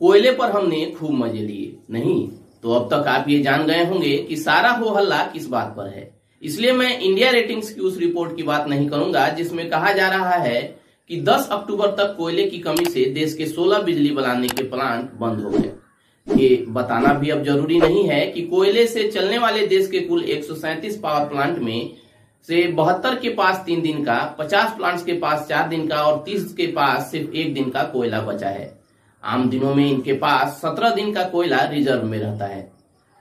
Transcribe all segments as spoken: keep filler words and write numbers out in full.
कोयले पर हमने खूब मजे लिए। नहीं तो अब तक आप ये जान गए होंगे कि सारा हो हल्ला किस बात पर है, इसलिए मैं इंडिया रेटिंग्स की उस रिपोर्ट की बात नहीं करूंगा जिसमें कहा जा रहा है कि दस अक्टूबर तक कोयले की कमी से देश के सोलह बिजली बनाने के प्लांट बंद हो गए। ये बताना भी अब जरूरी नहीं है कि कोयले से चलने वाले देश के कुल एक सौ सैंतीस पावर प्लांट में से बहत्तर के पास तीन दिन का, पचास प्लांट्स के पास चार दिन का और तीस के पास सिर्फ एक दिन का कोयला बचा है। आम दिनों में इनके पास सत्रह दिन का कोयला रिजर्व में रहता है।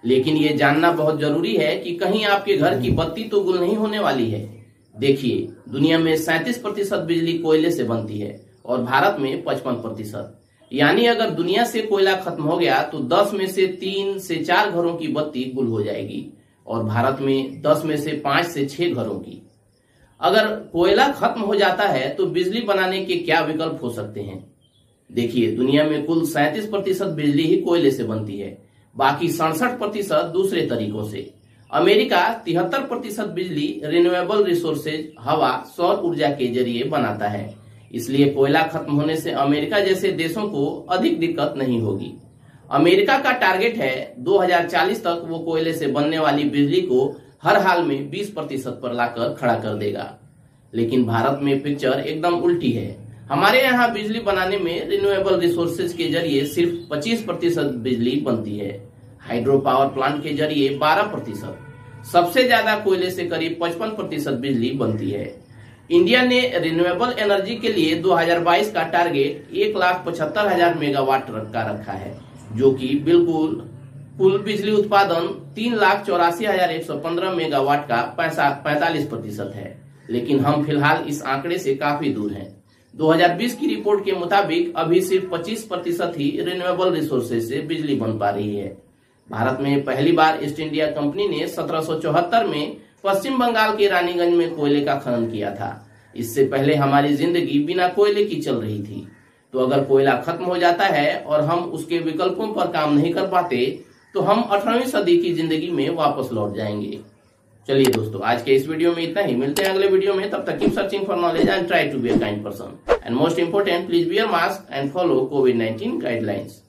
लेकिन ये जानना बहुत जरूरी है कि कहीं आपके घर की बत्ती तो गुल नहीं होने वाली है। देखिए, दुनिया में सैंतीस प्रतिशत बिजली कोयले से बनती है और भारत में पचपन प्रतिशत, यानी अगर दुनिया से कोयला खत्म हो गया तो दस में से तीन से चार घरों की बत्ती गुल हो जाएगी और भारत में दस में से पांच से छह घरों की। अगर कोयला खत्म हो जाता है तो बिजली बनाने के क्या विकल्प हो सकते हैं? देखिए, दुनिया में कुल सैंतीस प्रतिशत बिजली ही कोयले से बनती है, बाकी सड़सठ प्रतिशत दूसरे तरीकों से। अमेरिका तिहत्तर प्रतिशत बिजली रिन्यूएबल रिसोर्सेज, हवा, सौर ऊर्जा के जरिए बनाता है, इसलिए कोयला खत्म होने से अमेरिका जैसे देशों को अधिक दिक्कत नहीं होगी। अमेरिका का टारगेट है दो हजार चालीस तक वो कोयले से बनने वाली बिजली को हर हाल में बीस प्रतिशत पर लाकर खड़ा कर देगा। लेकिन भारत में पिक्चर एकदम उल्टी है। हमारे यहाँ बिजली बनाने में रिन्यूएबल रिसोर्सेज के जरिए सिर्फ पच्चीस प्रतिशत बिजली बनती है, हाइड्रो पावर प्लांट के जरिए बारह प्रतिशत, सबसे ज्यादा कोयले से करीब पचपन प्रतिशत बिजली बनती है। इंडिया ने रिन्यूएबल एनर्जी के लिए दो हजार बाईस का टारगेट एक लाख पचहत्तर हजार मेगावाट का रखा है, जो कि बिल्कुल कुल बिजली उत्पादन तीन लाख चौरासी हजार एक सौ पंद्रह मेगावाट का पैंतालीस प्रतिशत है। लेकिन हम फिलहाल इस आंकड़े से काफी दूर हैं। दो हजार बीस की रिपोर्ट के मुताबिक अभी सिर्फ पच्चीस प्रतिशत ही रिन्यूएबल रिसोर्सेज से बिजली बन पा रही है। भारत में पहली बार ईस्ट इंडिया कंपनी ने सत्रह सौ चौहत्तर में पश्चिम बंगाल के रानीगंज में कोयले का खनन किया था। इससे पहले हमारी जिंदगी बिना कोयले की चल रही थी। तो अगर कोयला खत्म हो जाता है और हम उसके विकल्पों पर काम नहीं कर पाते तो हम अठारहवीं सदी की जिंदगी में वापस लौट जाएंगे। चलिए दोस्तों, आज के इस वीडियो में इतना ही। मिलते हैं अगले वीडियो में। तब तक keep searching for knowledge and try to be a kind person, and most important please wear mask and follow COVID nineteen guidelines.